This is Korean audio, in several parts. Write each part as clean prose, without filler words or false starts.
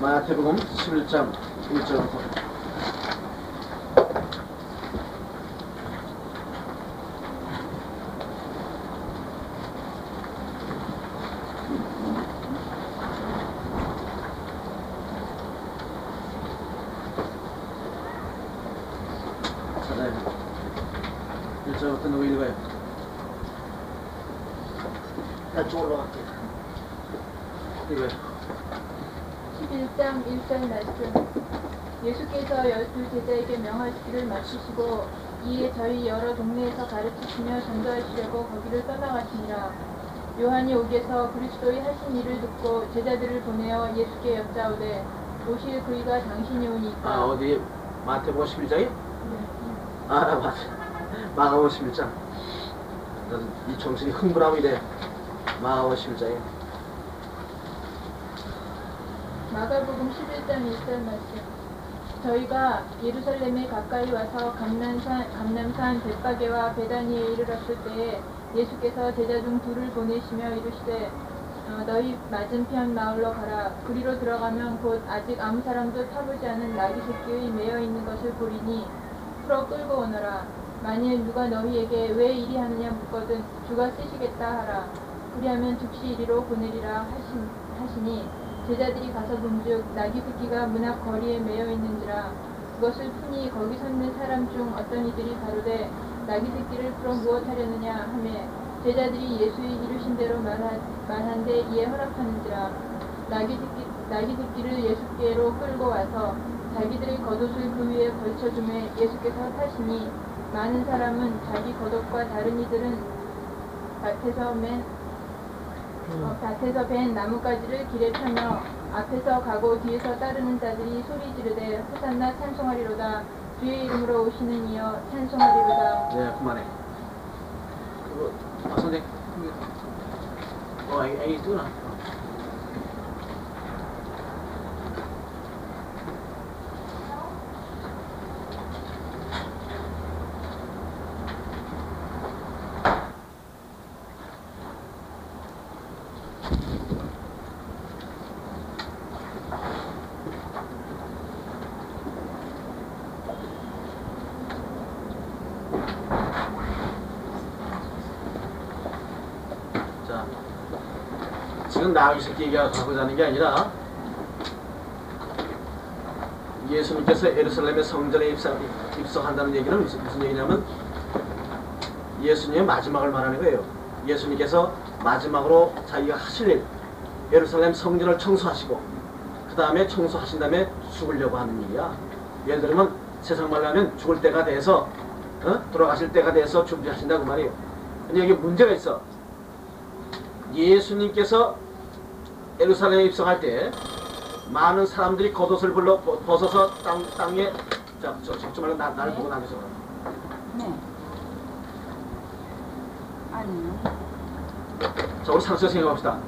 마태복음 11장 1절부터 마치시고 이에 저희 여러 동네에서 가르치시며 전도하시려고 거기를 떠나가시니라. 요한이 오게서 그리스도의 하신 일을 듣고 제자들을 보내어 예수께 여짜오되 오실 그이가 당신이 오니까. 아, 어디 마태복음 11장이요? 네. 아, 맞아. 마가복음 11장. 이 정신이 흥분하고 이래. 마가복음 11장이요. 마가복음 11장 1절 말씀. 저희가 예루살렘에 가까이 와서 감람산 벳바게와 베다니에 이르렀을 때에 예수께서 제자 중 둘을 보내시며 이르시되 너희 맞은편 마을로 가라. 그리로 들어가면 곧 아직 아무 사람도 타보지 않은 나귀 새끼의 매여 있는 것을 보리니 풀어 끌고 오너라. 만일 누가 너희에게 왜 이리 하느냐 묻거든 주가 쓰시겠다 하라. 그리하면 즉시 이리로 보내리라 하시니 제자들이 가서 본즉 나귀 새끼가 문 앞 거리에 매여 있는지라. 그것을 푸니 거기 섰는 사람 중 어떤 이들이 가로되 나귀 새끼를 풀어 무엇하려느냐 하매 제자들이 예수의 이르신 대로 말한데 이에 허락하는지라. 나귀 새끼를 예수께로 끌고 와서 자기들의 겉옷을 그 위에 걸쳐주매 예수께서 타시니 많은 사람은 자기 겉옷과 다른 이들은 밭에서 밴 나뭇가지를 길에 펴며 앞에서 가고 뒤에서 따르는 자들이 소리 지르되 호산나 찬송하리로다. 주의 이름으로 오시는 이여 찬송하리로다. 네, 그만해. 그거 아 선생님. 애기 뜨나? 나귀 새끼 얘기가 가고자 하는 게 아니라 예수님께서 예루살렘의 성전에 입성한다는 얘기는 무슨 얘기냐면 예수님의 마지막을 말하는 거예요. 예수님께서 마지막으로 자기가 하실 일, 예루살렘 성전을 청소하시고 그 다음에 청소하신 다음에 죽으려고 하는 일이야. 예를 들면 세상 말로 하면 죽을 때가 돼서 돌아가실 때가 돼서 준비하신다고 말이에요. 근데 여기 문제가 있어. 예수님께서 예루살렘에 입성할 때 많은 사람들이 겉옷을 벗어서 땅에 적지 말고 나를 보고 나면서 네. 아니요. 자, 우리 상식을 생각합시다.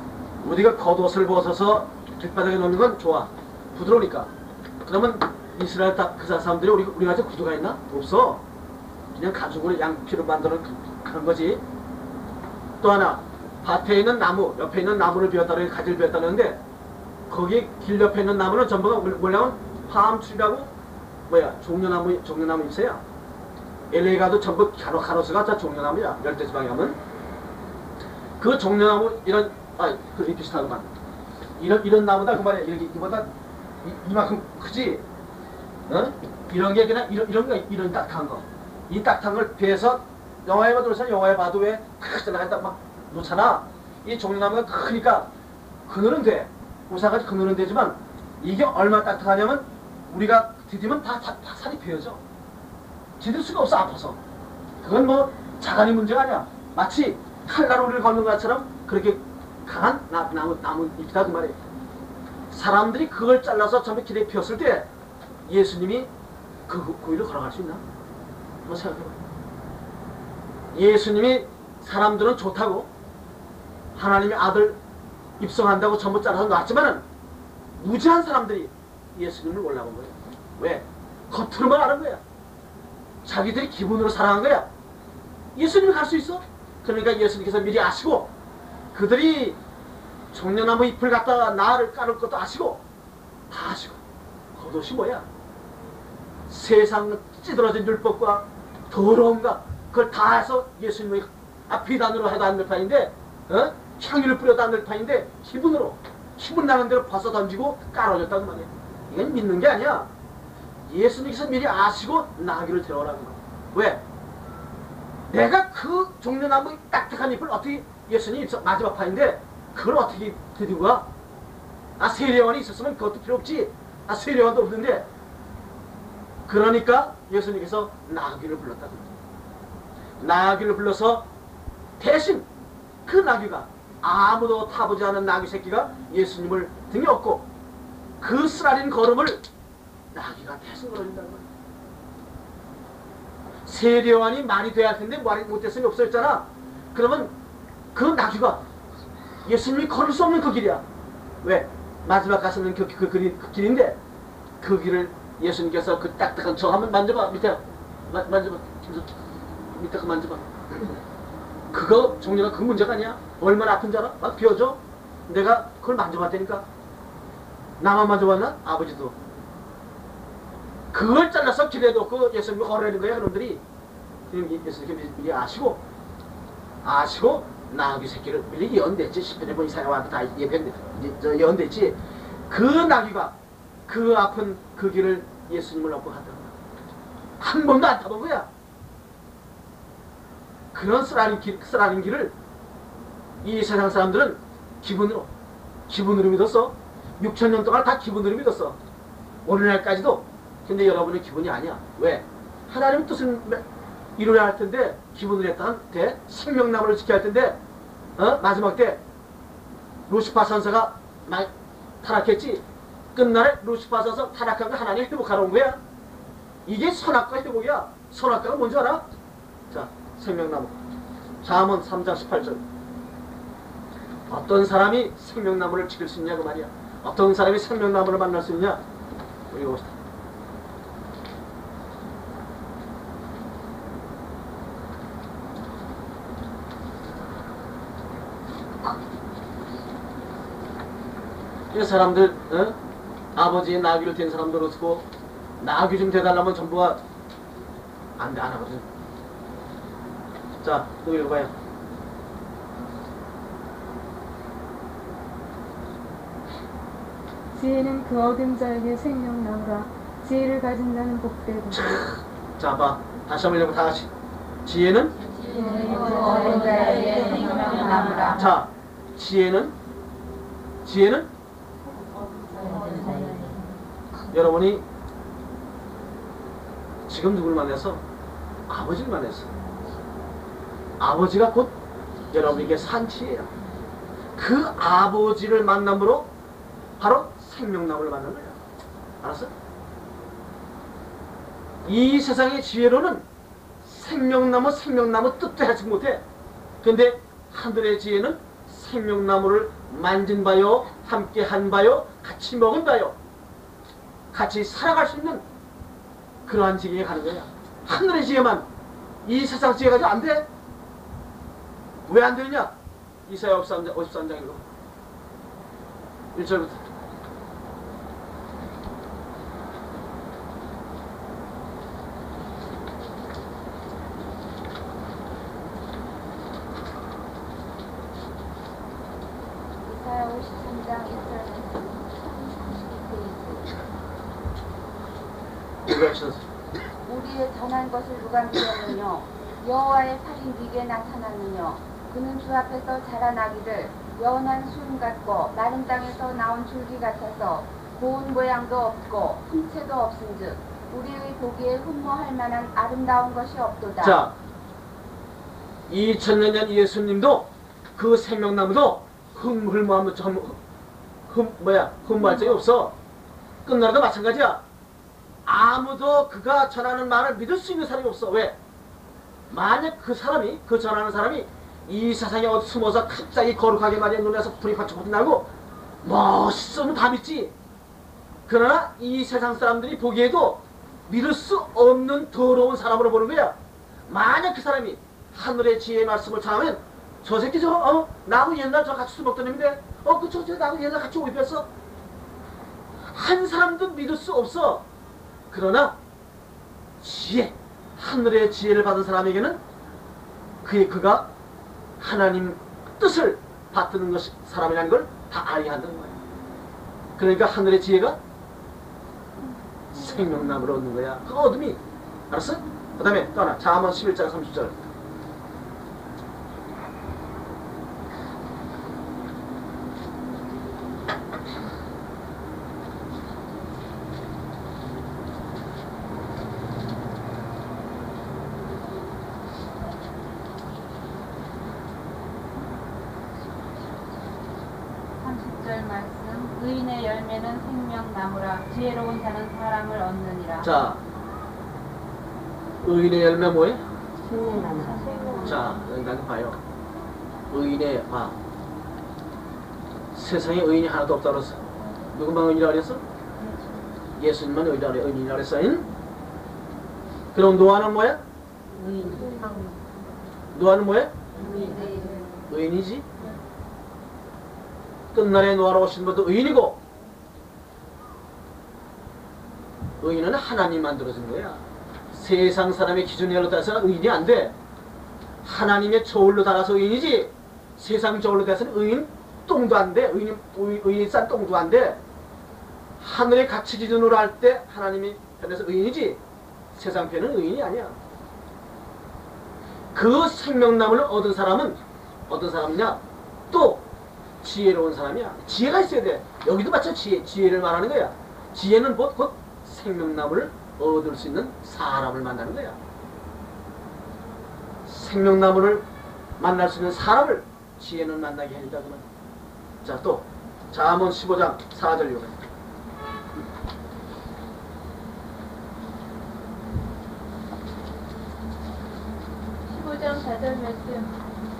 우리가 겉옷을 벗어서 길바닥에 놓는 건 좋아. 부드러우니까. 그러면 이스라엘 그 사람들이 우리한테 구두가 있나? 없어. 그냥 가죽으로 양피로 만드는 그런 거지. 또 하나. 밭에 있는 나무, 옆에 있는 나무를 비웠다는 가지를 비웠다는데 거기 길 옆에 있는 나무는 전부가 뭐냐면 팜트리라고 종려나무 잎새야. LA 가도 전부 가로수가 다 종려나무야. 열대지방에 가면 그 종려나무 이런 그 잎이 비슷하구만. 이런 나무다 그 말이야. 이보다 이만큼 크지. 어? 이런 게 그냥 이런 딱한 거. 이 딱한 걸 비해서 영화에 봐도 그렇잖아. 영화에 봐도 왜 크게 나간다 막. 놓잖아. 이 종려나무가 크니까 그늘은 돼. 우사같이 그늘은 되지만 이게 얼마나 따뜻하냐면 우리가 디디면 다 살이 베어져. 디딜 수가 없어. 아파서. 그건 뭐 자간이 문제가 아니야. 마치 칼날 우리를 걷는 것처럼 그렇게 강한 나무 잎이다 그 말이에요. 사람들이 그걸 잘라서 전부 길에 피웠을 때 예수님이 그 고의를 걸어갈 수 있나? 한번 생각해봐. 예수님이 사람들은 좋다고 하나님의 아들 입성한다고 전부 잘라서 놨지만은 무지한 사람들이 예수님을 올라온 거예요. 왜? 겉으로만 아는 거야. 자기들이 기분으로 사랑한 거야. 예수님이 갈 수 있어. 그러니까 예수님께서 미리 아시고 그들이 종려나무 잎을 갖다가 나를 깔을 것도 아시고 사시고 겉옷이 뭐야? 세상 찌들어진 율법과 더러움과 그걸 다 해서 예수님의 비단으로 해도 안 될 판인데 향유를 뿌려도 안 될 판인데 기분으로 기분 나는 대로 벗어 던지고 깔아줬다는 말이야. 이건 믿는 게 아니야. 예수님께서 미리 아시고 나귀를 데려오라는 거야. 왜? 내가 그 종려나무의 딱딱한 잎을 어떻게 예수님 마지막 판인데 그걸 어떻게 드리고 가? 아 세례원이 있었으면 그것도 필요 없지. 아 세례원도 없는데 그러니까 예수님께서 나귀를 불렀다. 나귀를 불러서 대신 그 나귀가 아무도 타보지 않은 나귀 새끼가 예수님을 등에 업고 그 쓰라린 걸음을 나귀가 대신 걸어준다는 거야. 세례원이 많이 돼야 할 텐데 말이 못했으니 없어졌잖아. 그러면 그 나귀가 예수님이 걸을 수 없는 그 길이야. 왜? 마지막 가시는 그 길인데 그 길을 예수님께서 그 딱딱한 저 한번 만져봐. 밑에 만져봐. 밑에 그 만져봐. 그거 종류가 그 문제가 아니야. 얼마나 아픈 줄 알아? 막 비워줘. 내가 그걸 만져봤다니까. 나만 만져봤나? 아버지도. 그걸 잘라서 길에 놓고 예수님이 걸으라는 거야. 그놈들이 예수님이 미리 아시고 나귀 새끼를 미리 예언됐지. 10편에 본 이사야 와도 다 예언됐지. 그 나귀가 그 아픈 그 길을 예수님을 얻고 갔다. 한 번도 안 타본 거야. 그런 쓰라린 길을 이 세상 사람들은 기분으로 믿었어. 6,000년 동안 다 기분으로 믿었어. 오늘날까지도. 근데 여러분의 기분이 아니야. 왜? 하나님의 뜻을 이루어야 할 텐데 기분을 했다한테 생명나무를 지켜야 할 텐데 마지막 때 루시퍼 선사가 타락했지. 끝날에 루시퍼 선사 타락한 거 하나님 회복하러 온 거야. 이게 선악과 회복이야. 선악과가 뭔지 알아? 자, 생명나무 잠언 3장 18절. 어떤 사람이 생명나무를 지킬 수 있냐 그 말이야. 어떤 사람이 생명나무를 만날 수 있냐. 우리 봅시다. 이 사람들 아버지의 나귀를 댄 사람들로 쓰고 나귀 좀 대달라면 전부가 안돼 안하거든. 자, 또 읽어봐요. 지혜는 그 얻은 자에게 생명나무라. 지혜를 가진 자는 복되고. 자, 봐. 다시 한번 읽어봐. 다같이. 지혜는 그 얻은 자에게 생명나무라. 자, 지혜는 여러분이 지금 누구를 만나서 아버지를 만나서 아버지가 곧 여러분에게 산지예요. 그 아버지를 만남으로 바로 생명나무를 만난 거예요. 알았어? 이 세상의 지혜로는 생명나무 뜻도 하지 못해. 근데 하늘의 지혜는 생명나무를 만진 바요 함께 한 바요 같이 먹은 바요 같이 살아갈 수 있는 그러한 지혜에 가는 거야. 하늘의 지혜만 이 세상 지혜 가지고 안 돼. 왜 안 되느냐? 이사야 53장 1절부터. 우리의 전한 것을 누가 믿었느냐? 여호와의 팔이 네게 나타났느냐? 그는 주 앞에서 자란 아기들 연한 수은 같고 마른 땅에서 나온 줄기 같아서 고운 모양도 없고 흠채도 없은즉 우리의 보기에 흠모할 만한 아름다운 것이 없도다. 자, 2000년 전 예수님도 그 생명나무도 흠모할 적이 없어. 끝나라도 마찬가지야. 아무도 그가 전하는 말을 믿을 수 있는 사람이 없어. 왜? 만약 그 전하는 사람이 이 세상에 어디 숨어서 갑자기 거룩하게 말이야 놀라서 불이 번쩍 나고 멋있으면 다 믿지. 그러나 이 세상 사람들이 보기에도 믿을 수 없는 더러운 사람으로 보는 거야. 만약 그 사람이 하늘의 지혜의 말씀을 전하면 저 새끼 저거 나하고 옛날 저 같이 술 먹던 놈인데 그 저 나하고 옛날 같이 오입했어. 한 사람도 믿을 수 없어. 그러나 지혜, 하늘의 지혜를 받은 사람에게는 그가 하나님 뜻을 받드는 것이 사람이라는 걸 다 알게 한다는 거야. 그러니까 하늘의 지혜가 생명나무를 얻는 거야. 그거 어둠이. 알았어? 그 다음에 또 하나, 잠언 11장 30절. 자, 의인의 열매 뭐예요? 자, 여기까지 봐요. 의인의 아, 세상에 의인이 하나도 없다고 그랬어. 누구만 의인이라고 그랬어? 예수님만 의인이라고 그랬어. 그럼 노아는 뭐야? 의인. 노아는 뭐야? 의인. 의인이지? 끝날에 노아로 오신 분도 의인이고, 의인은 하나님 만들어준 거야. 세상 사람의 기준으로 따라서는 의인이 안 돼. 하나님의 저울로 달아서 의인이지. 세상 저울로 따라서는 의인 똥도 안 돼. 의인이 싼 똥도 안 돼. 하늘의 가치 기준으로 할 때 하나님이 편에서 의인이지. 세상 편은 의인이 아니야. 그 생명나무를 얻은 사람은 어떤 사람이냐? 또 지혜로운 사람이야. 지혜가 있어야 돼. 여기도 마찬가지로 지혜를 말하는 거야. 지혜는 곧 생명나무를 얻을 수 있는 사람을 만나는 거야. 생명나무를 만날 수 있는 사람을 지혜는 만나게 해준다. 자, 또 잠언 15장 4절 요거.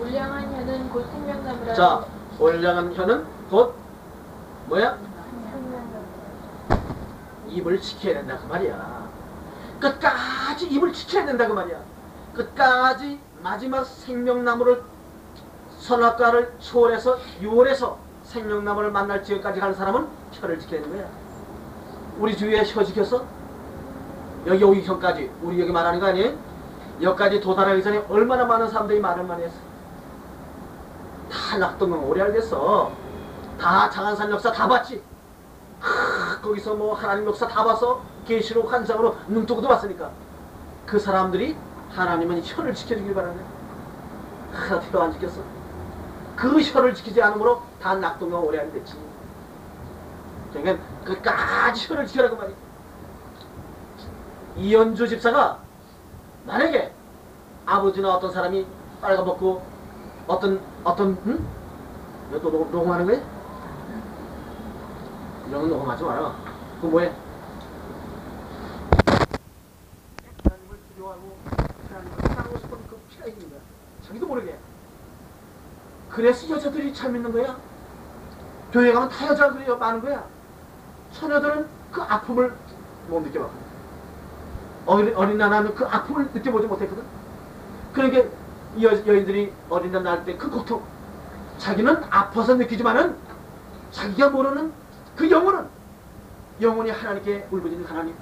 올량한 혀는 곧 생명나무라. 자, 올량한 혀는 곧 뭐야? 입을 지켜야 된다 그 말이야. 끝까지 입을 지켜야 된다 그 말이야. 끝까지 마지막 생명나무를 선악과를 초월해서 유월해서 생명나무를 만날 지역까지 가는 사람은 혀를 지켜야 되는 거야. 우리 주위에 혀 지켰어? 여기 오기 전까지 우리 여기 말하는 거 아니에요? 여기까지 도달하기 전에 얼마나 많은 사람들이 말을 많이 했어. 다 낙동강 오래 알겠어. 다 장안산 역사 다 봤지. 거기서 뭐 하나님 역사 다 봐서 계시록 한 장으로 눈 뜨고도 봤으니까 그 사람들이 하나님은 혀를 지켜주길 바라네. 하나도 안 지켰어. 그 혀를 지키지 않으므로 다 낙동강 오래 안 됐지. 그러니까 끝까지 혀를 지켜라고 말이야. 이현주 집사가 만약에 아버지나 어떤 사람이 빨가벗고 어떤 이거 또 녹음하는 거야? 이런 건 녹음하지 마라. 그거 뭐해? 하나님을 두려워하고 하나님을 사랑하고 싶은 그 피가 있는 거야. 자기도 모르게. 그래서 여자들이 참 있는 거야. 교회 가면 다 여자들이 많은 거야. 처녀들은 그 아픔을 못 느껴봤고 어린 나는 그 아픔을 느껴보지 못했거든. 그러니까 여인들이 어린 날 낳을 때 그 고통, 자기는 아파서 느끼지만은 자기가 모르는 그 영혼이 하나님께 울부짖는 하나님.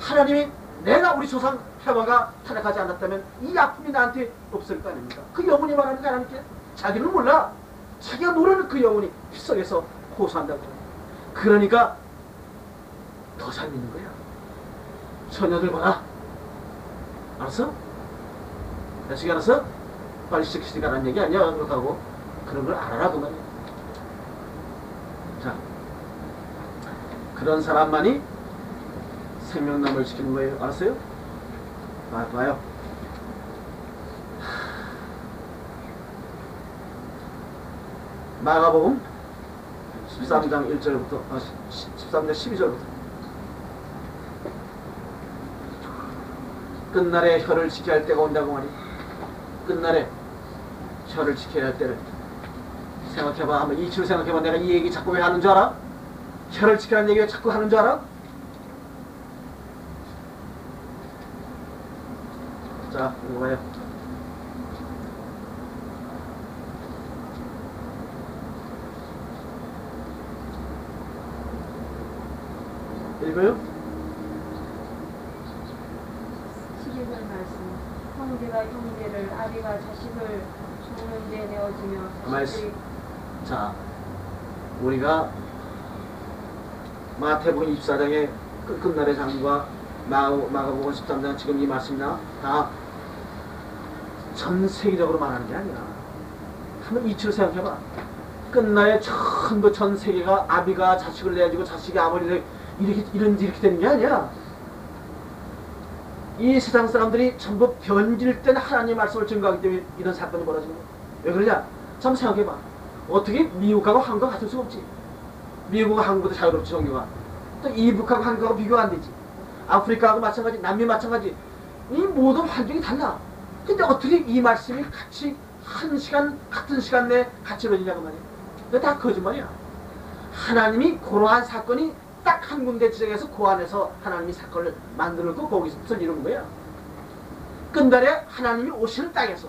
하나님이 내가 우리 조상 해와가 타락하지 않았다면 이 아픔이 나한테 없을 거 아닙니까? 그 영혼이 말하는 게 하나님께. 자기는 몰라. 자기가 모르는 그 영혼이 빗속에서 호소한다고. 그러니까 더 잘 믿는 거야. 처녀들 봐라. 알았어? 자식이 알았어? 빨리 시키지 가라는 얘기 아니야. 그렇다고 그런 걸 알아라 그 말이야. 자, 그런 사람만이 생명나무를 지키는 거예요. 알았어요? 봐요. 마가복음 13장 1절부터 13장 12절부터 끝날에 혀를 지켜야 할 때가 온다고 하니 끝날에 혀를 지켜야 할 때를 생각해봐. 한번 이치로 생각해봐. 내가 이 얘기 자꾸 왜 하는 줄 알아? 혀를 지키라는 얘기가 자꾸 하는 줄 알아? 자, 이거 봐요. 읽어요? 11절 말씀. 형제가 형제를, 아비가 자식을 죽는 데 내어지며 자식이... 자, 우리가 마태복음 24장의 끝날의 장과 마가복음 13장 지금 이 말씀이나 다 전 세계적으로 말하는 게 아니라 한번 이치로 생각해봐. 끝날의 전부 전 세계가 아비가 자식을 내어주고 자식이 아버지를 이렇게 되는 게 아니야. 이 세상 사람들이 전부 변질된 하나님의 말씀을 증거하기 때문에 이런 사건이 벌어지는 거야. 왜 그러냐? 참 생각해봐. 어떻게 미국하고 한국하고 같을 수가 없지. 미국과 한국도 자유롭지, 종교가. 또 이북하고 한국하고 비교가 안 되지. 아프리카하고 마찬가지, 남미 마찬가지. 이 모든 환경이 달라. 근데 어떻게 이 말씀이 같이 한 시간, 같은 시간 내에 같이 이루어지냐고 말이야. 그게 다 거짓말이야. 하나님이 고러한 사건이 딱 한 군데 지정해서 고안해서 하나님이 사건을 만들고 거기서 이룬 거야. 끝날에 하나님이 오시는 땅에서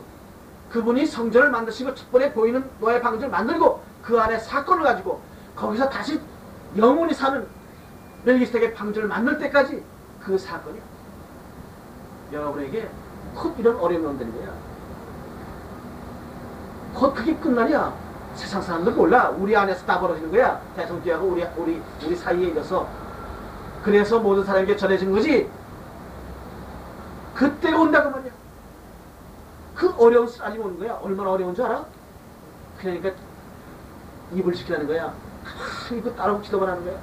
그분이 성전을 만드시고 첫 번에 보이는 노아의 방주를 만들고 그 안에 사건을 가지고 거기서 다시 영원히 사는 멜기스덱의 방주를 만들 때까지 그 사건이야. 여러분에게 곧 이런 어려움이 온다는 거야. 곧 그게 끝날이야. 세상 사람들 몰라. 우리 안에서 다 벌어지는 거야. 대성교하고 우리 사이에 있어서. 그래서 모든 사람에게 전해진 거지. 그때가 온다고 말이야. 그 어려운 시간이 오는 거야. 얼마나 어려운 줄 알아? 그러니까 입을 시키라는 거야. 가만히 이거 따라오고 기도만 하는 거야.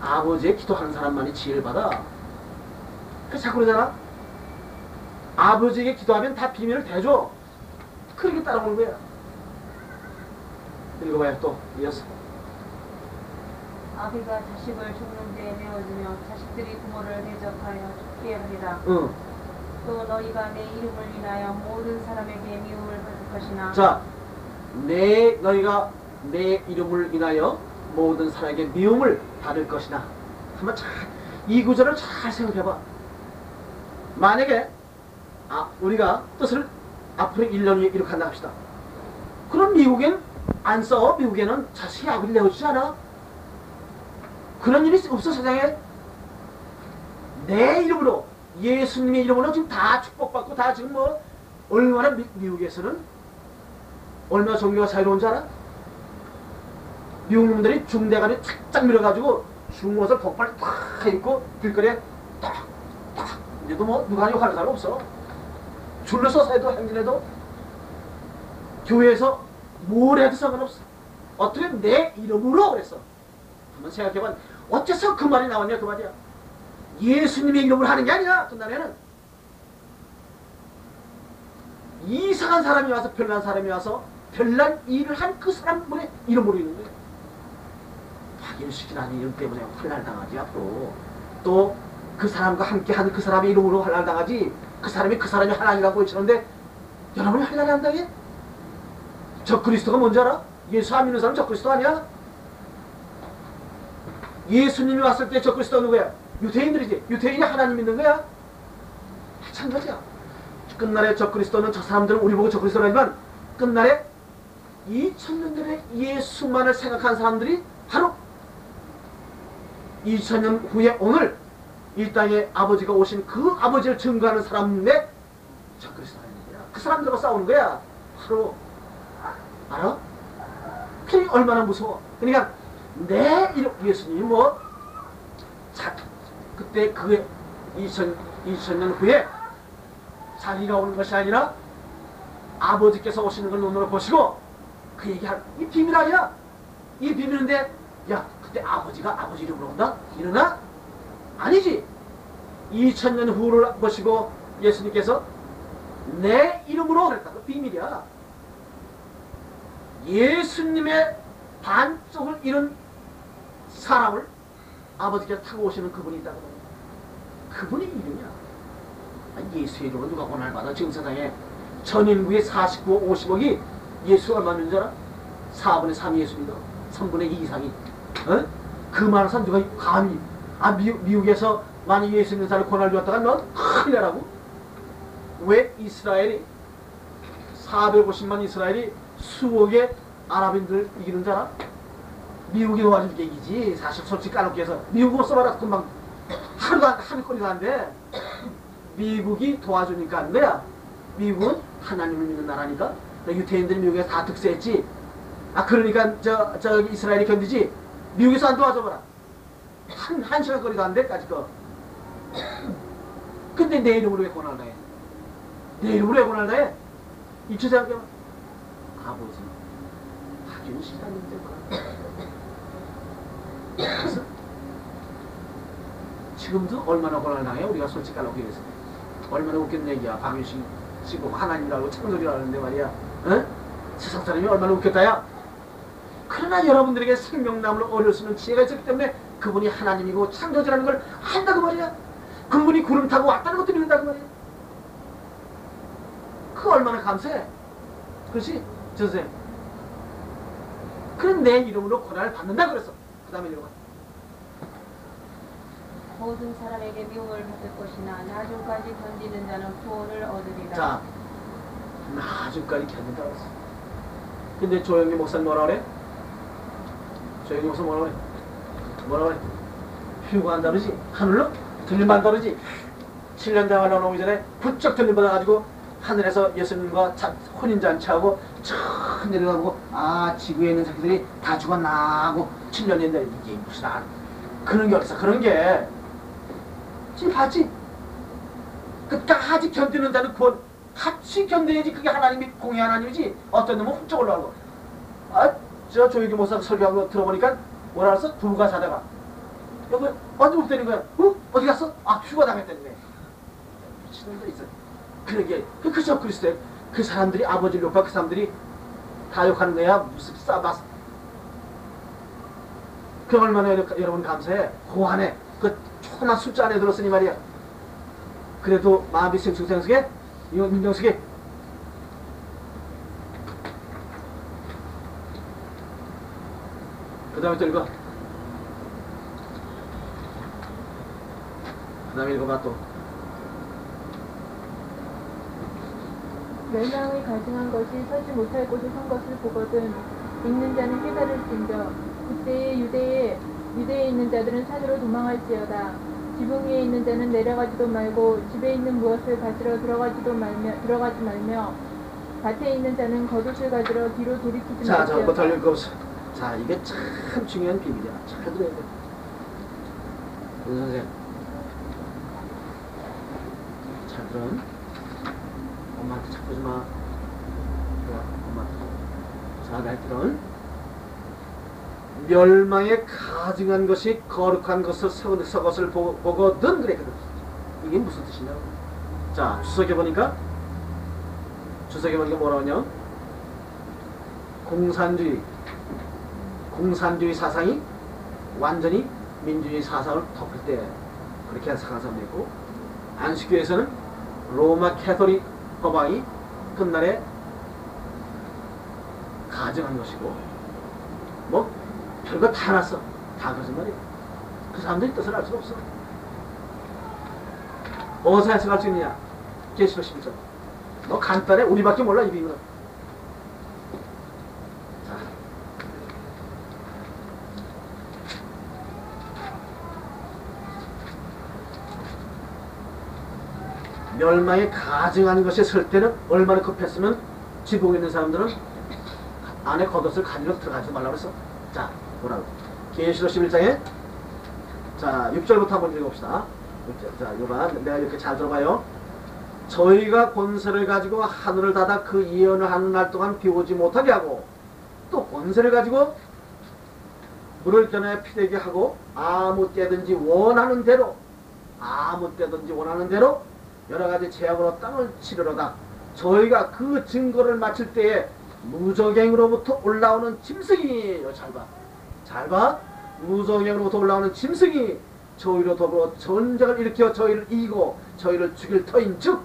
아버지의 기도하는 사람만이 지혜를 받아. 그래서 자꾸 그러잖아. 아버지에게 기도하면 다 비밀을 대줘. 그렇게 따라오는 거야. 읽어봐요. 또 이어서 아비가 자식을 죽는 데에 내어주며 자식들이 부모를 대적하여 죽게 합니다. 응. 또 너희가 내 이름을 인하여 모든 사람에게 미움을 받을 것이나. 자, 너희가 내 이름을 인하여 모든 사람에게 미움을 받을 것이나. 한번 잘 이 구절을 잘 생각해봐. 만약에 우리가 뜻을 앞으로 1년 후에 이렇게 한다 합시다. 그럼 미국엔 안 써. 미국에는 자식이 아버지를 내어주지 않아. 그런 일이 없어. 세상에 내 이름으로, 예수님의 이름으로 지금 다 축복받고 다 지금 뭐 얼마나 미국에서는 얼마나 종교가 자유로운 줄 알아? 미국 놈들이 중대간에 착착 밀어가지고 중옷을 복발 탁 입고 길거리에 탁탁 이제도 뭐 누가 욕하는 사람 없어. 줄로 서서 해도 행진해도 교회에서 뭘 해도 상관없어. 어떻게 내 이름으로 그랬어. 한번 생각해봐. 어째서 그 말이 나왔냐 그 말이야. 예수님의 이름으로 하는 게 아니라 그날에는 이상한 사람이 와서 별난 사람이 와서 별난 일을 한 그 사람분의 이름으로 있는 거야. 박윤식이라는 이름 때문에 환란 당하지 앞으로. 또 그 사람과 함께 하는 그 사람의 이름으로 환란 당하지. 그 사람이 하나님이라고 외치는데 여러분이 환란을 한다게? 적그리스도가 뭔지 알아? 예수 안 믿는 사람 적그리스도 아니야? 예수님이 왔을 때 적그리스도가 누구야? 유대인들이지. 유대인이 하나님 믿는 거야? 마찬가지야. 끝날에 적그리스도는 저 사람들은 우리 보고 적그리스도는 아니지만 끝날에 이 천년전에 예수만을 생각한 사람들이 바로 2000년 후에 오늘 이 땅에 아버지가 오신 그 아버지를 증거하는 사람의 적그리스도가 아니야. 그 사람들과 싸우는 거야. 바로 알아? 그게 얼마나 무서워. 그러니까 내 이름 예수님이 뭐 그때 그게 2000년 후에 자기가 오는 것이 아니라 아버지께서 오시는 걸 눈으로 보시고 그 얘기하는 이 비밀 아니야. 이 비밀인데 야 그때 아버지가 아버지 이름으로 온다? 일어나? 아니지. 2000년 후를 보시고 예수님께서 내 이름으로 그랬다. 그 비밀이야. 예수님의 반쪽을 잃은 사람을 아버지께서 타고 오시는 그분이 있다고 합니다. 그분이 이름이야. 예수의 이름으로 누가 권한을 받아. 지금 세상에 전 인구의 49억 50억이 예수 얼마 믿는 줄 알아? 4분의 3이 예수 믿어. 3분의 2 이상이. 어? 그 많은 사람 누가 감히 미국에서 만약 예수 믿는 사람을 권한을 주었다가 넌 큰일 나라고. 왜 이스라엘이 450만 이스라엘이 수억의 아랍인들 이기는 줄 알아? 미국에 와서 얘기지. 사실 솔직히 까놓기 위해서 미국으로 써봐라 금방 하루 꼴이도 안 돼. 미국이 도와주니까 안 돼야. 미국은 하나님을 믿는 나라니까. 유태인들이 미국에서 다 득세했지. 아 그러니까 저 이스라엘이 견디지. 미국에서 안 도와줘봐라. 한 시간 거리도 안 돼까지 거. 근데 내 이름으로 왜 고난을 다해? 내 이름으로 왜 고난을 다해? 입체자학교는 아버지 박윤식 아닌데 그래서 지금도 얼마나 고난을 당해? 우리가 솔직하게 얘기해서 얼마나 웃긴 얘기야. 박윤식 지금 하나님이라고 창조리라고 하는데 말이야. 응? 세상 사람이 얼마나 웃겼다야. 그러나 여러분들에게 생명나무를 얻을 수 있는 지혜가 있었기 때문에 그분이 하나님이고 창조주라는 걸 한다고 말이야. 그분이 구름 타고 왔다는 것도 믿는다고 말이야. 그 얼마나 감사해. 그렇지? 전생. 그럼 내 이름으로 고난을 받는다 그랬어. 그 다음에 이러고 모든 사람에게 미움을 받을 것이나 나중까지 견디는 자는 구원을 얻으리라. 자, 나중까지 견딘다고 했어. 근데 조영기 목사는 뭐라 그래? 조영기 목사 뭐라 그래? 뭐라고 해? 휴가한 다르지? 하늘로? 들림만 다르지? 7년 대화를 나오기 전에 부쩍 들림받아가지고 하늘에서 예수님과 혼인잔치하고 참 내려가고 아 지구에 있는 새끼들이 다 죽었나 하고 7년 옛날에 이게 무슨 안 그런 게 어딨어. 그런 게 지금 봤지? 끝까지 견디는 자는 구원 같이 견뎌야지. 그게 하나님이 공의 하나님이지. 어떤 놈은 훌쩍 올라가고 아 저 조영기 목사 설교하고 들어보니까 뭐라 그랬어? 부부가 자다가 여보 언제 못 되는 거야? 어? 어디 갔어? 아 휴가 당했다네. 미친놈들 있어. 그러게 그저 그리스도예요. 그 사람들이 아버지를 욕하고 그 사람들이 다 욕하는 거야. 무슨 싸바스. 그 얼마나 여러분 감사해. 고안해. 그 조그만 숫자 안에 들었으니 말이야. 그래도 마음이 생숭생숭해. 이거 민정숙이 그 다음에 또 읽어. 그 다음에 읽어봐 또. 멸망의 가증한 것이 서지 못할 곳에 선 것을 보거든 읽는 자는 깨달을 진저 그때의 유대에 있는 자들은 산으로 도망할지어다. 지붕 위에 있는 자는 내려가지도 말고 집에 있는 무엇을 가지러 들어가지 말며 밭에 있는 자는 겉옷을 가지러 뒤로 돌이키지 말지어다. 자, 저거 달릴 거 없어. 자, 이게 참 중요한 비밀이야. 잘 들어야 돼. 선생님. 잘 들어. 엄마한테 자꾸 하지 마. 그래, 엄마한테. 자, 잘 들어. 멸망에 가증한 것이 거룩한 것을 썩것을 보거든 그랬거든. 이게 무슨 뜻이냐고. 자, 주석에 보니까 뭐라고 하냐. 공산주의 사상이 완전히 민주주의 사상을 덮을 때 그렇게 생각한 사람도 있고, 안식교에서는 로마 캐토릭 법왕이 끝날에 가증한 것이고, 뭐 별거 다 났어. 다 거짓말이야. 그 사람들이 뜻을 알 수가 없어. 어디서 해석할 수 있느냐. 계시록 11절. 너 간단해. 우리밖에 몰라 이 비밀은. 멸망에 가증하는 것이 설 때는 얼마나 급했으면 지붕에 있는 사람들은 안에 겉옷을 가지러 들어가지 말라고 했어. 자, 뭐라고. 계시록 11장에 자, 6절부터 한번 읽어봅시다. 6절. 자, 이거 봐. 내가 이렇게 잘 들어봐요. 저희가 권세를 가지고 하늘을 닫아 그 예언을 하는 날 동안 비 오지 못하게 하고, 또 권세를 가지고 물을 전에 피되게 하고, 아무 때든지 원하는 대로 여러가지 제약으로 땅을 치르러다 저희가 그 증거를 마칠 때에 무저갱으로부터 올라오는 짐승이, 잘 봐. 무저갱으로부터 올라오는 짐승이 저희로 더불어 전쟁을 일으켜 저희를 이기고 저희를 죽일 터인 즉,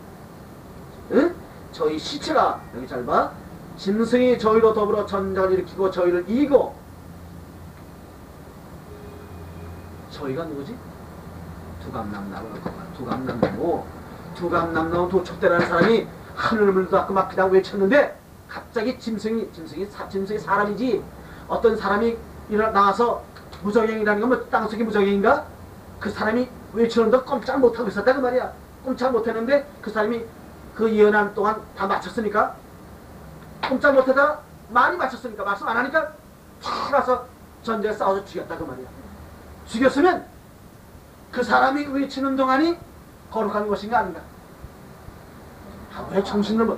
응? 저희 시체가, 여기 잘 봐. 짐승이 저희로 더불어 전쟁을 일으키고 저희를 이기고. 저희가 누구지? 두감남나무. 두감남나무 도척대라는 사람이 하늘을 물도 닦고 막히다고 외쳤는데, 갑자기 짐승이 사람이지 어떤 사람이 일어나서 무적행이라는 거면 땅속에 무적행인가? 그 사람이 외치는데 꼼짝 못하고 있었다 그 말이야. 꼼짝 못했는데 그 사람이 그 예언한 동안 다 마쳤으니까 꼼짝 못하다가 많이 마쳤으니까 말씀 안 하니까 탁 가서 전쟁에 싸워서 죽였다 그 말이야. 죽였으면 그 사람이 외치는 동안이 거룩한 것인가 아닌가? 아, 왜 정신을 못?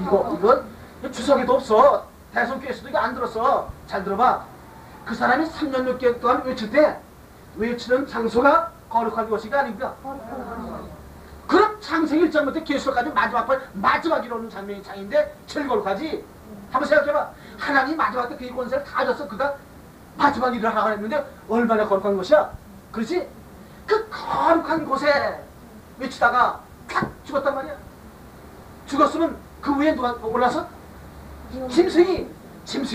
이거 주석에도 없어. 대성교에서도 이거 안 들었어. 잘 들어봐. 그 사람이 3년 6개월 동안 외칠 때 외치는 장소가 거룩한 것인가 아닌가? 그럼 창세기 1장부터 계시록까지 마지막 이루는 장면이 장인데 제일 거룩하지? 한번 생각해봐. 하나님이 마지막에 그 권세를 다 줬어. 그가 마지막 일을 하라고 했는데 얼마나 거룩한 것이야? 그렇지? 그 거룩한 곳에 외치다가 탁 죽었단 말이야. 죽었으면 그 위에 누가 올라서? 짐승이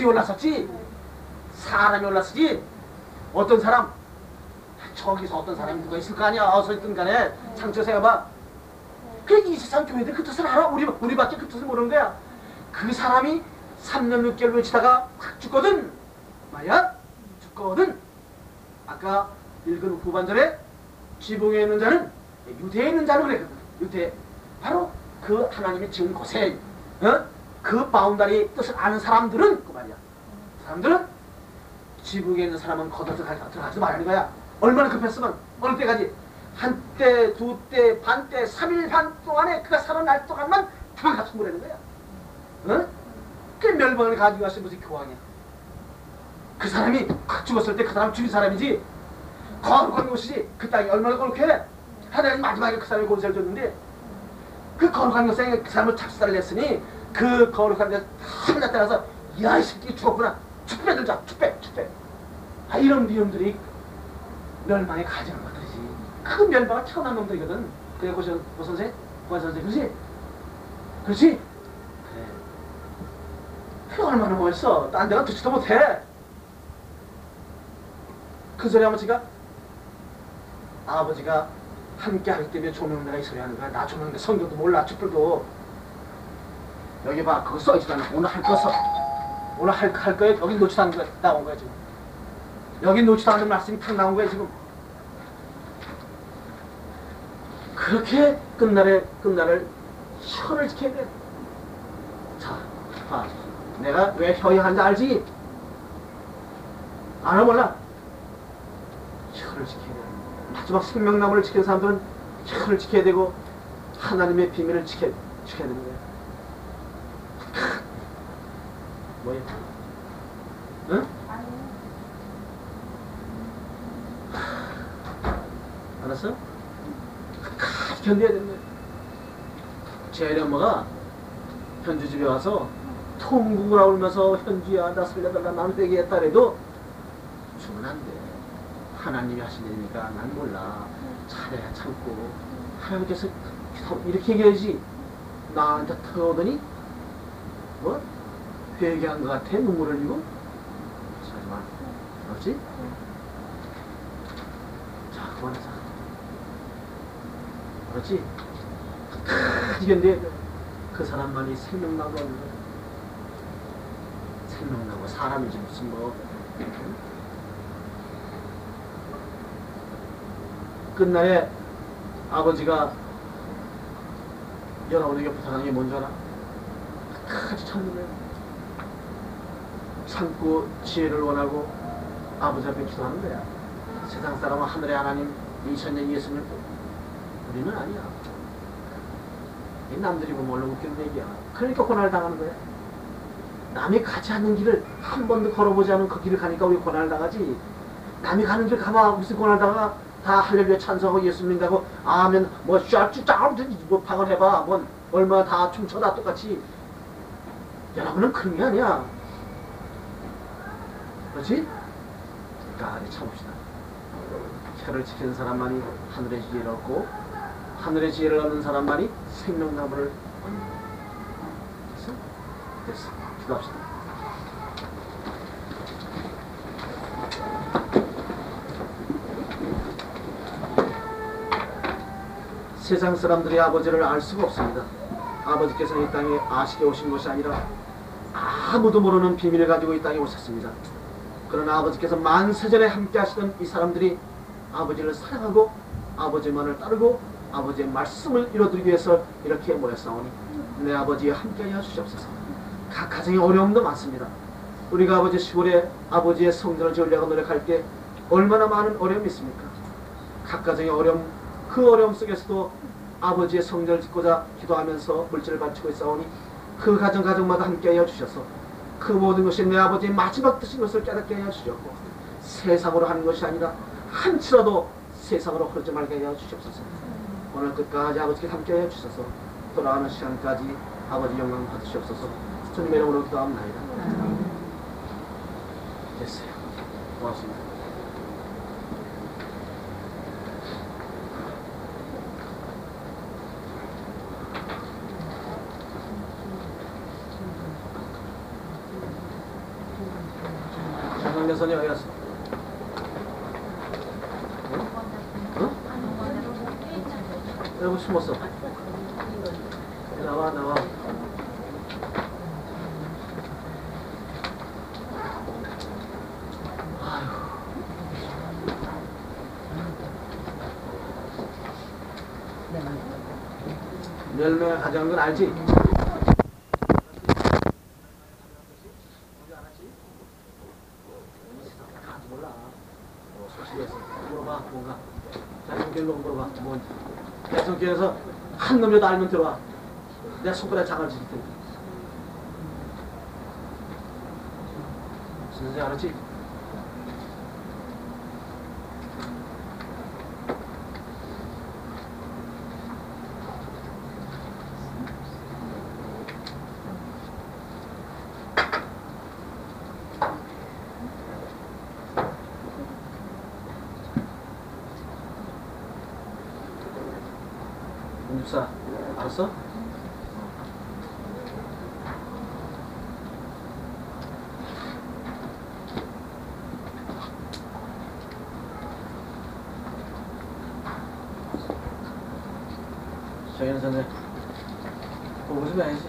올라섰지. 사람이 올라서지. 어떤 사람? 저기서 어떤 사람이 누가 있을 거 아니야. 어서 있든 간에 상처 생각해봐. 그래 이 세상 교회들 그 뜻을 알아. 우리밖에 그 뜻을 모르는 거야. 그 사람이 3년 6개월 외치다가 탁 죽거든 말이야. 죽거든. 아까 읽은 후반절에 지붕에 있는 자는 유대에 있는 자는 그래. 유대 바로 그 하나님이 지은 곳에 그 바운다리 뜻을 아는 사람들은 그 말이야. 사람들은 지붕에 있는 사람은 걷어들어가지 말라는 거야. 얼마나 급했으면 어느 때까지 한 때, 두 때, 반 때, 3일 반 동안에 그가 살아날 동안만 다같이 물라는 거야. 응? 그 멸망을 가지고 와서 무슨 교황이야. 그 사람이 콱 죽었을 때 그 사람 죽인 사람이지. 거룩한 곳이지. 그 땅이 얼마나 거룩해. 하나님 마지막에 그 사람이 권세를 줬는데 그 거룩한 곳에 그 사람을 착수를 했으니 그 거룩한 곳에 탁 나타나서 야 이 새끼 죽었구나. 축배 들자. 축배. 아 이런 놈들이 멸망에 가지는 것들이지. 그 멸망을 태어난 놈들이거든. 그래 고선생 그렇지? 그래. 얼마나 멋있어. 딴 데가 듣지도 못해. 그 소리 하면 제가 아버지가 함께 하기 때문에 조명대가 이 소리 하는 거야. 나 조명대 성경도 몰라. 촛불도. 여기 봐. 그거 써있지 않아. 오늘 할 거야. 여기 놓치다 한 거 나온 거야 지금. 여기 놓치다 하는 말씀이 탁 나온 거야 지금. 그렇게 끝날을 혀를 지켜야 돼. 자, 봐. 내가 왜 혀에 한다 알지? 알아 몰라? 혀를 지켜야 돼. 마지막 생명나무를 지키는 사람들은 혀를 지켜야 되고 하나님의 비밀을 지켜야 되는 거야. 뭐야? 응? 알았어? 끝까지 견뎌야 된다. 제일 엄마가 현주 집에 와서 통곡을 울면서 현주야 나 살려달라 나는 회개했다 해도 주면 안 돼. 하나님이 하시는 일이니까 난 몰라. 잘해야 참고 하나님께서 이렇게 얘기하지. 나한테 들어오더니 뭐? 회개한 것 같아? 눈물 흘리고? 하지 마. 그렇지? 자, 그만하자. 그렇지? 근데 그 사람만이 생명나고 생명나고 사람이지 무슨 뭐 끝날에 아버지가 여러분에게 부탁한 게 뭔지 알아? 끝까지 참는 거야. 참고 지혜를 원하고 아버지 앞에 기도하는 거야. 세상 사람은 하늘의 하나님 2000년 예수님을 우리는 아니야. 이 남들이 보면 얼른 웃기는 얘기야. 그러니까 고난을 당하는 거야. 남이 가지 않는 길을 한 번도 걸어보지 않은 그 길을 가니까 우리 고난을 당하지. 남이 가는 길 가봐. 무슨 고난을 당하? 다 할렐루야 찬성하고 예수 믿는다고 아멘 뭐 쫙쫙 뭐 방언해봐. 뭐 얼마 다 춤춰다 똑같이. 여러분은 그런 게 아니야. 그렇지? 까리 참읍시다. 혀를 지키는 사람만이 하늘의 지혜를 얻고 하늘의 지혜를 얻는 사람만이 생명나무를 얻는 거야. 됐어? 기도합시다. 세상 사람들이 아버지를 알 수가 없습니다. 아버지께서는 이 땅에 아시게 오신 것이 아니라 아무도 모르는 비밀을 가지고 이 땅에 오셨습니다. 그러나 아버지께서 만세전에 함께 하시던 이 사람들이 아버지를 사랑하고 아버지만을 따르고 아버지의 말씀을 이루어드리기 위해서 이렇게 모였사오니 내 아버지와 함께 하시옵소서. 각 가정의 어려움도 많습니다. 우리가 아버지 시골에 아버지의 성전을 지으려고 노력할 때 얼마나 많은 어려움이 있습니까? 각 가정의 어려움, 그 어려움 속에서도 아버지의 성전을 짓고자 기도하면서 물질을 바치고 있사오니 그 가정마다 함께하여 주셔서 그 모든 것이 내 아버지의 마지막 뜻인 것을 깨닫게 하여 주셨고 세상으로 하는 것이 아니라 한치라도 세상으로 흐르지 말게 하여 주시옵소서. 오늘 끝까지 아버지께 함께하여 주셔서 돌아가는 시간까지 아버지 영광 받으시옵소서. 주님의 이름으로 기도합니다. 됐어요. 고맙습니다. 장성대선이 어디 갔어? 응? 여러분 숨었어. 나와. 열매 가져간 건 알지? 몰라. 소식에서 물어봐. 뭔가 대성길로 물어봐. 뭔지. 대성길에서 한 놈이라도 알면 들어와. 내가 손가락에 장을 지킬 텐데. 선생님 알았지? 알았어? 저희는 전에 보고 좀 해야지.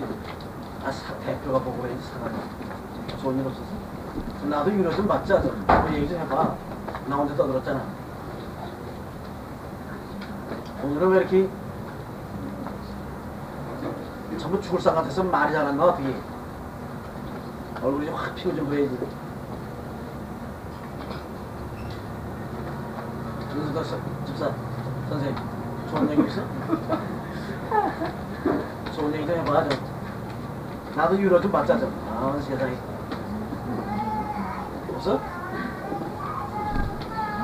대표가 보고 해야지. 사람 좋은 일 없어서 나도 위로 좀 맞자. 뭐 얘기 좀 해봐. 나 혼자 떠들었잖아. 오늘은 왜 이렇게 전부 죽을 상 같아서 말이 잘 안 나와. 어떻게 얼굴이 좀 확 피고 좀 보여야지. 윤석열 집사 선생님 좋은 얘기 있어? 좋은 얘기 좀 해봐. 좀 나도 유로 좀 받자. 좀 아 세상에 없어?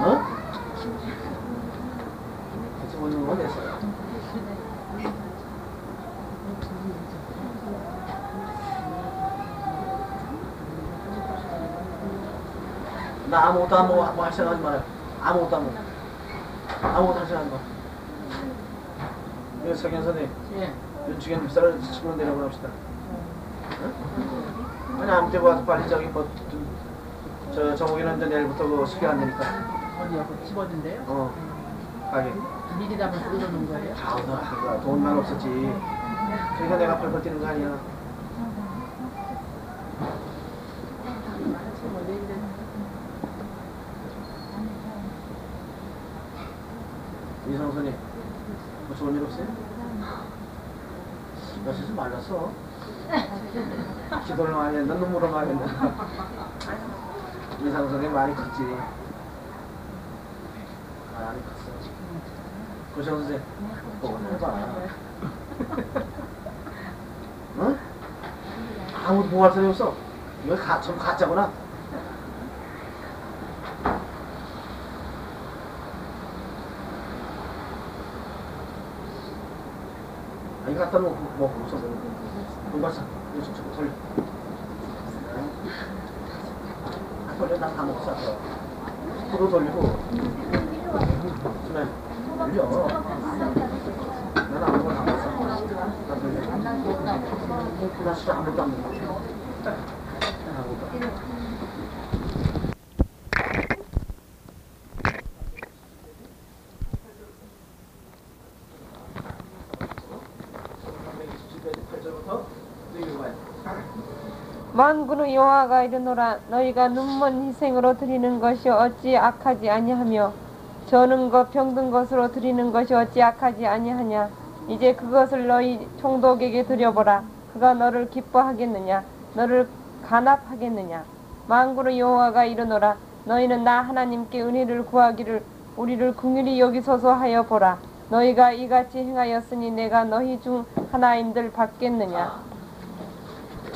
어? 같이 보는 건 됐어. 나 아무것도 뭐 하셔가지 말아요. 아무것도 하셔가지 마. 네, 석현 선생님. 예. 윤치경 집사를 지치고 내려보내 합시다. 응? 아니, 아무 때고 와서 빨리 저기 뭐, 저, 정욱이는 이제 내일부터 그 숙여 안 되니까. 어디요? 집어준대요? 어. 가게. 미리 다 벌써 끊어놓은 거예요? 아, 돈만 없었지. 그러니까 내가 벌벌 뛰는 거 아니야. 이성선이 뭐 좋은 일 없어요? 며칠 좀 말랐어. 기도를 많이 했나? 눈물을 많이 했나? 이성선이 많이 컸지. 많이 컸어. 고시원 선생님 보고 해봐. 응? 아무도 보호할 사람이 없어. 이거 좀 가짜구나. 갖다 놓고 먹고 있어서 동발사 요즘 조금 돌려 돌려. 난 다 먹었어. 도로 돌리고 그래 돌려. 난 아무거나 안 먹었어. 난 돌려. 나 진짜 아무것도 안 먹었어. 난 아무것도 만군의 여호와가 이르노라. 너희가 눈먼 희생으로 드리는 것이 어찌 악하지 아니하며 저는 것 병든 것으로 드리는 것이 어찌 악하지 아니하냐. 이제 그것을 너희 총독에게 드려보라. 그가 너를 기뻐하겠느냐, 너를 간합하겠느냐. 만군의 여호와가 이르노라. 너희는 나 하나님께 은혜를 구하기를 우리를 긍휼히 여기소서 하여 보라. 너희가 이같이 행하였으니 내가 너희 중 하나인들 받겠느냐.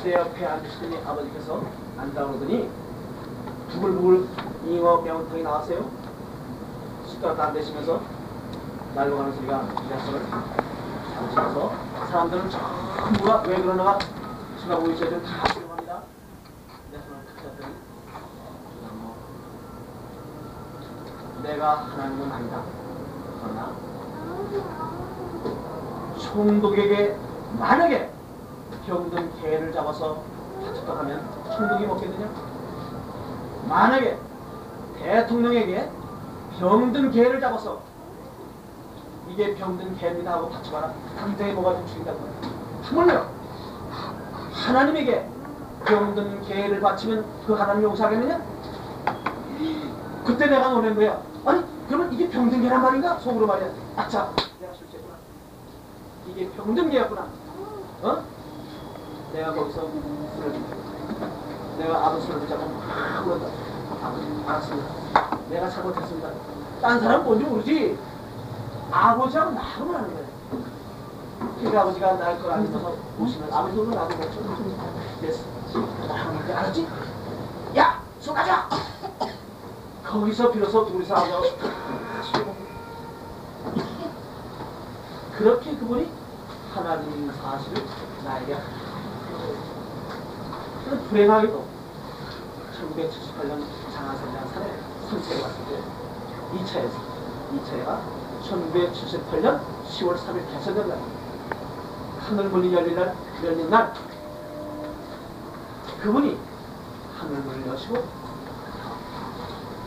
내 옆에 앉으시더니 아버지께서 앉아오더니 부글부글 잉어 매운탕이 나왔어요. 식도도 안 되시면서 날로 가는 소리가 지하철을 잡으시면서 사람들은 전부가 왜 그러나 제가 보이셔야 되는 다 들어갑니다. 내 손을 탁 잡더니 내가 하나님은 아니다. 그러나 총독에게 만약에 병든 개를 잡아서 다쳤다 하면 총독이 먹겠느냐? 만약에 대통령에게 병든 개를 잡아서 이게 병든 개입니다 하고 다쳐봐라. 당장에 뭐가 좀 죽인다고. 정말요. 하나님에게 병든 개를 바치면 그 하나님 용서하겠느냐? 그때 내가 노는 거야. 아니 그러면 이게 병든 개란 말인가? 속으로 말이야. 아차 내가 실수했구나. 이게 병든 개였구나. 어? 내가 거기서 술을 줄게. 내가 아버지 술을 잡고 막 울었다. 아버지 알았습니다. 내가 잘못했습니다. 딴 사람은 뭔지 모르지 아버지하고 나하고만 하는 거야. 그러니까 아버지가 날 걸 알면서 오시면 아버지도 나도 그렇죠. 됐어. 나하고 알았지? 야! 술 가자! 거기서 비로소 둘이서 아버지하고 그렇게 그분이 하나님 사실을 나에게 불행하게도 1978년 장안선장 산에 선체가 왔을 때 2차에서 2차가 1978년 10월 3일 개천절 날 하늘문이 열린 날 그분이 하늘문을 여시고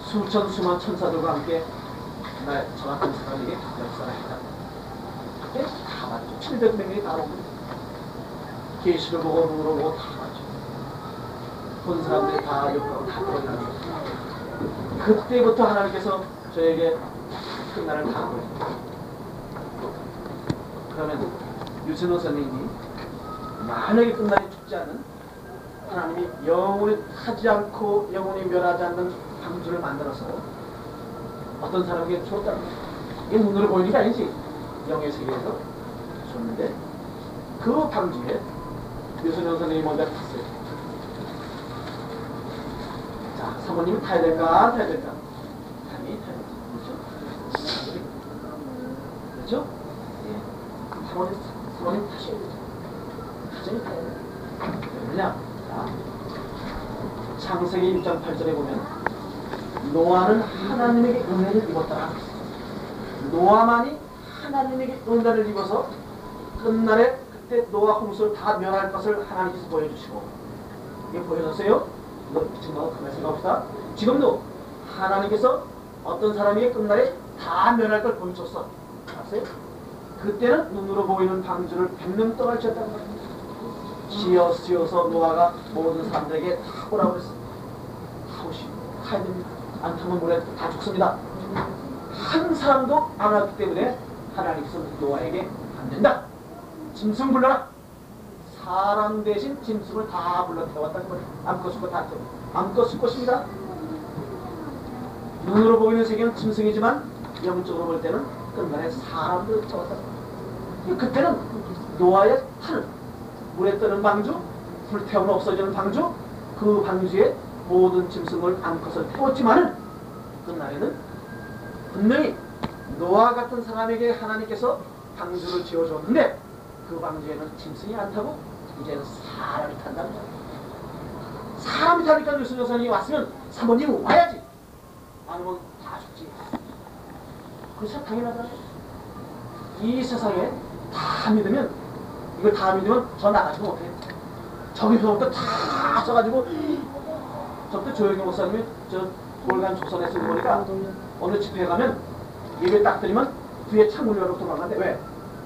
수천 수만 천사들과 함께 날 저 같은 사람에게 역사를 했다. 그때 다 왔죠. 700명이 다 오고 계시를 보고 눈으로 보고 다 왔죠. 본 사람들이 다 욕하고 다 거짓말하고 그때부터 하나님께서 저에게 끝날을 다 보여요. 그러면 유진호 선생님이 만약에 끝날이 죽지 않은 하나님이 영원히 타지 않고 영원히 멸하지 않는 방주를 만들어서 어떤 사람에게 줬다는 거예요. 이게 눈으로 보이는 게 아니지. 영의 세계에서 줬는데 그 방주에 유진호 선생님이 먼저 탔어요. 자, 사모님이 타야 될까? 타야 될까? 당연히 타야 될까? 그렇죠? 그렇죠? 예. 사모님 타셔야 되죠. 가정이 타야 돼요. 왜냐? 자, 창세기 6장 8절에 보면 노아는 하나님에게 은혜를 입었다. 노아만이 하나님에게 은혜를 입어서 끝날에 그때 노아 홍수를 다 멸할 것을 하나님께서 보여주시고 이게 보여줬어요? 지금도 하나님께서 어떤 사람이 끝날에 다 멸할 걸 보여줬어. 알았어요? 그때는 눈으로 보이는 방주를 100년 동안 지었다는 거예요. 지어서 노아가 모든 사람들에게 다 오라고 했어. 다 오시고 타야 됩니다. 안 타면 물에 다 죽습니다. 한 사람도 안 왔기 때문에 하나님께서 노아에게 안 된다. 짐승 불러라. 사람 대신 짐승을 다 불러 태웠다는 거예요. 암컷 수컷 다 태워. 암컷 수컷입니다. 눈으로 보이는 세계는 짐승이지만 영적으로 볼 때는 끝날에 사람도 태웠다는 거예요. 그때는 노아의 탈 물에 뜨는 방주, 불태우면 없어지는 방주, 그 방주에 모든 짐승을 암컷을 태웠지만은 끝날에는 분명히 노아 같은 사람에게 하나님께서 방주를 지어줬는데 그 방주에는 짐승이 안 타고 이제는 사람이 탄다는 거야. 사람이 타니까 유순여 선생님이 왔으면 사모님 와야지. 아니면 다 죽지. 그래서 당연하다. 이 세상에 다 믿으면 이걸 다 믿으면 저 나가지도 못해. 저기서부터 다 써가지고 저때 조영기 목사님이 저 돌간 조선에서 보니까 어느 집회에 가면 예배 딱 드리면 뒤에 창문 열고 도망간대. 왜?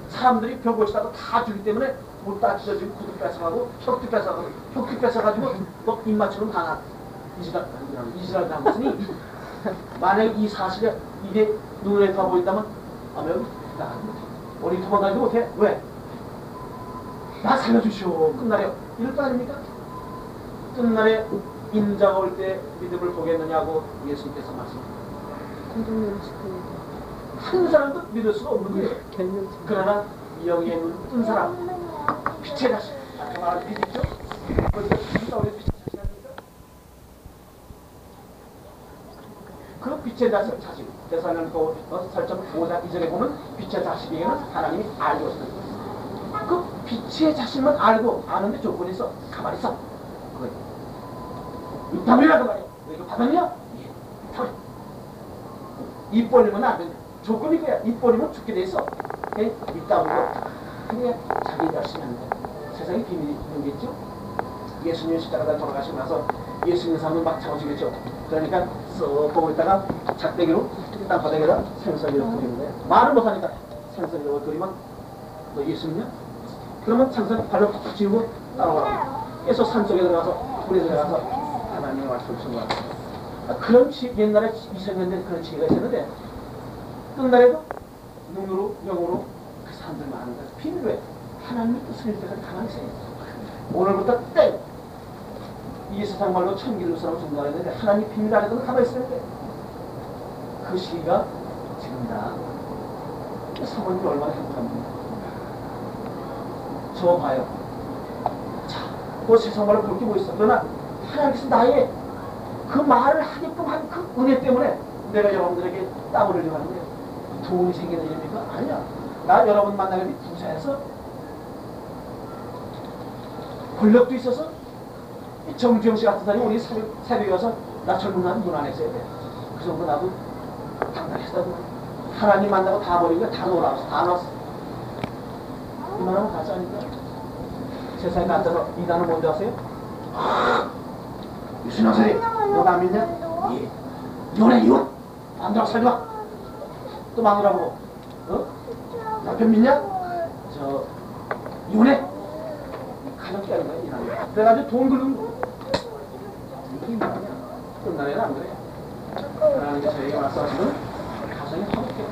사람들이 벽 고치다가 다 죽기 때문에 골다 찢어지고 구두 뺏어가고 혁두 뺏어가고 혁두 뺏어가지고 너 입맛처럼 가나 이지랄 당했으니 만약에 이 사실에 이게 눈에 다 보인다면 아멘 우리 도망가지 못해. 왜? 나 살려주시오. 끝날에 이럴 거 아닙니까? 끝날에 인자가 올 때 믿음을 보겠느냐고 예수님께서 말씀하셨습니다. 한 사람도 믿을 수가 없는 거예요. 그러나 영의 눈 뜬 사람 빛의 자식 아까 말한 빛 있죠? 그 빛의 자식 대사령도 설정 5장 이전에 보면 빛의 자식에게는 하나님이 알고 있습니다. 그 빛의 자식만 알고 아는데 조건이 있어. 가만히 있어. 육탐이라고 말이야. 너 이거 받았냐? 예. 육탐. 입 벌리면 안 된다. 조건이 그야. 입 벌리면 죽게 돼 있어. 예? 육탐으로. 그냥 자기 열심히 한다. 세상에 비밀이 있겠죠? 예수님이 십자가에 돌아가시고 나서 예수님 삶을 막 잡아주겠죠. 그러니까 썩 보고 있다가 작대기로 땅바닥에다 생선이로 그리는 거야. 말을 못하니까 생선이로 그리면 너 예수님이야? 그러면 생선 발로 팍팍 쥐고 따라와. 계속 산속에 들어가서 물에 들어가서 하나님의 말씀을 쓴 거야. 그런 식 옛날에 있었는데 그런 시기가 있었는데 끝날에도 눈으로 영으로 그 사람들 많은 거야. 비밀로 하나님의 뜻을 읽을 때까지 가만히 있어야 돼. 오늘부터 땡! 이 세상 말로 천기를 사람 정당을 했는데 하나님 비밀 안에도 가만히 있어야 돼. 그 시기가 지금이다. 사모님이 얼마나 행복합니까? 저 봐요. 자, 그 세상 말로 그렇게 보였어. 그러나 하나님께서 나의 그 말을 하게끔 한 그 은혜 때문에 내가 여러분들에게 땀을 흘리고 하는 게 도움이 생기는 일입니까? 아니야. 나 여러분 만나면 부자에서 권력도 있어서 정주영 씨 같은 사람이 우리 새벽에 와서 나 젊은 사람 문 안에 있어야 돼. 그 정도 나도 당당했다고. 하나님 만나고 다 버리니까 다 놀아서 다 놀았어. 이만하면 가짜니까. 세상에 앉아서 이 단어 뭔지 아세요? 유순아 선생님, 너 나 믿냐? 예. 너네 이혼? 안 들어가 살지 마. 또 마누라고. 어? 남편 믿냐? 저 이혼해. 가볍게 하는 거야, 이 남자. 그래가지고 돈 긁는 거. 이게 뭐냐? 옛날에는 안 그래. 하나님께서 저에게 말씀하시면 가정이 화목해.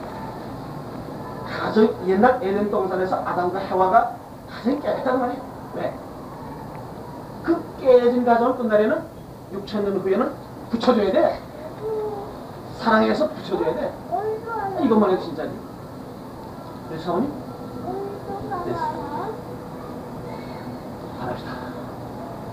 가정 옛날 에덴 동산에서 아담과 해와가 가정이 깨끗한 말이야. 왜? 그 깨진 가정을 끝날에는 6,000년 후에는 붙여줘야 돼. 사랑해서 붙여줘야 돼. 이것만 해도 진짜지. 네, 사모님? 됐어. 잘합시다.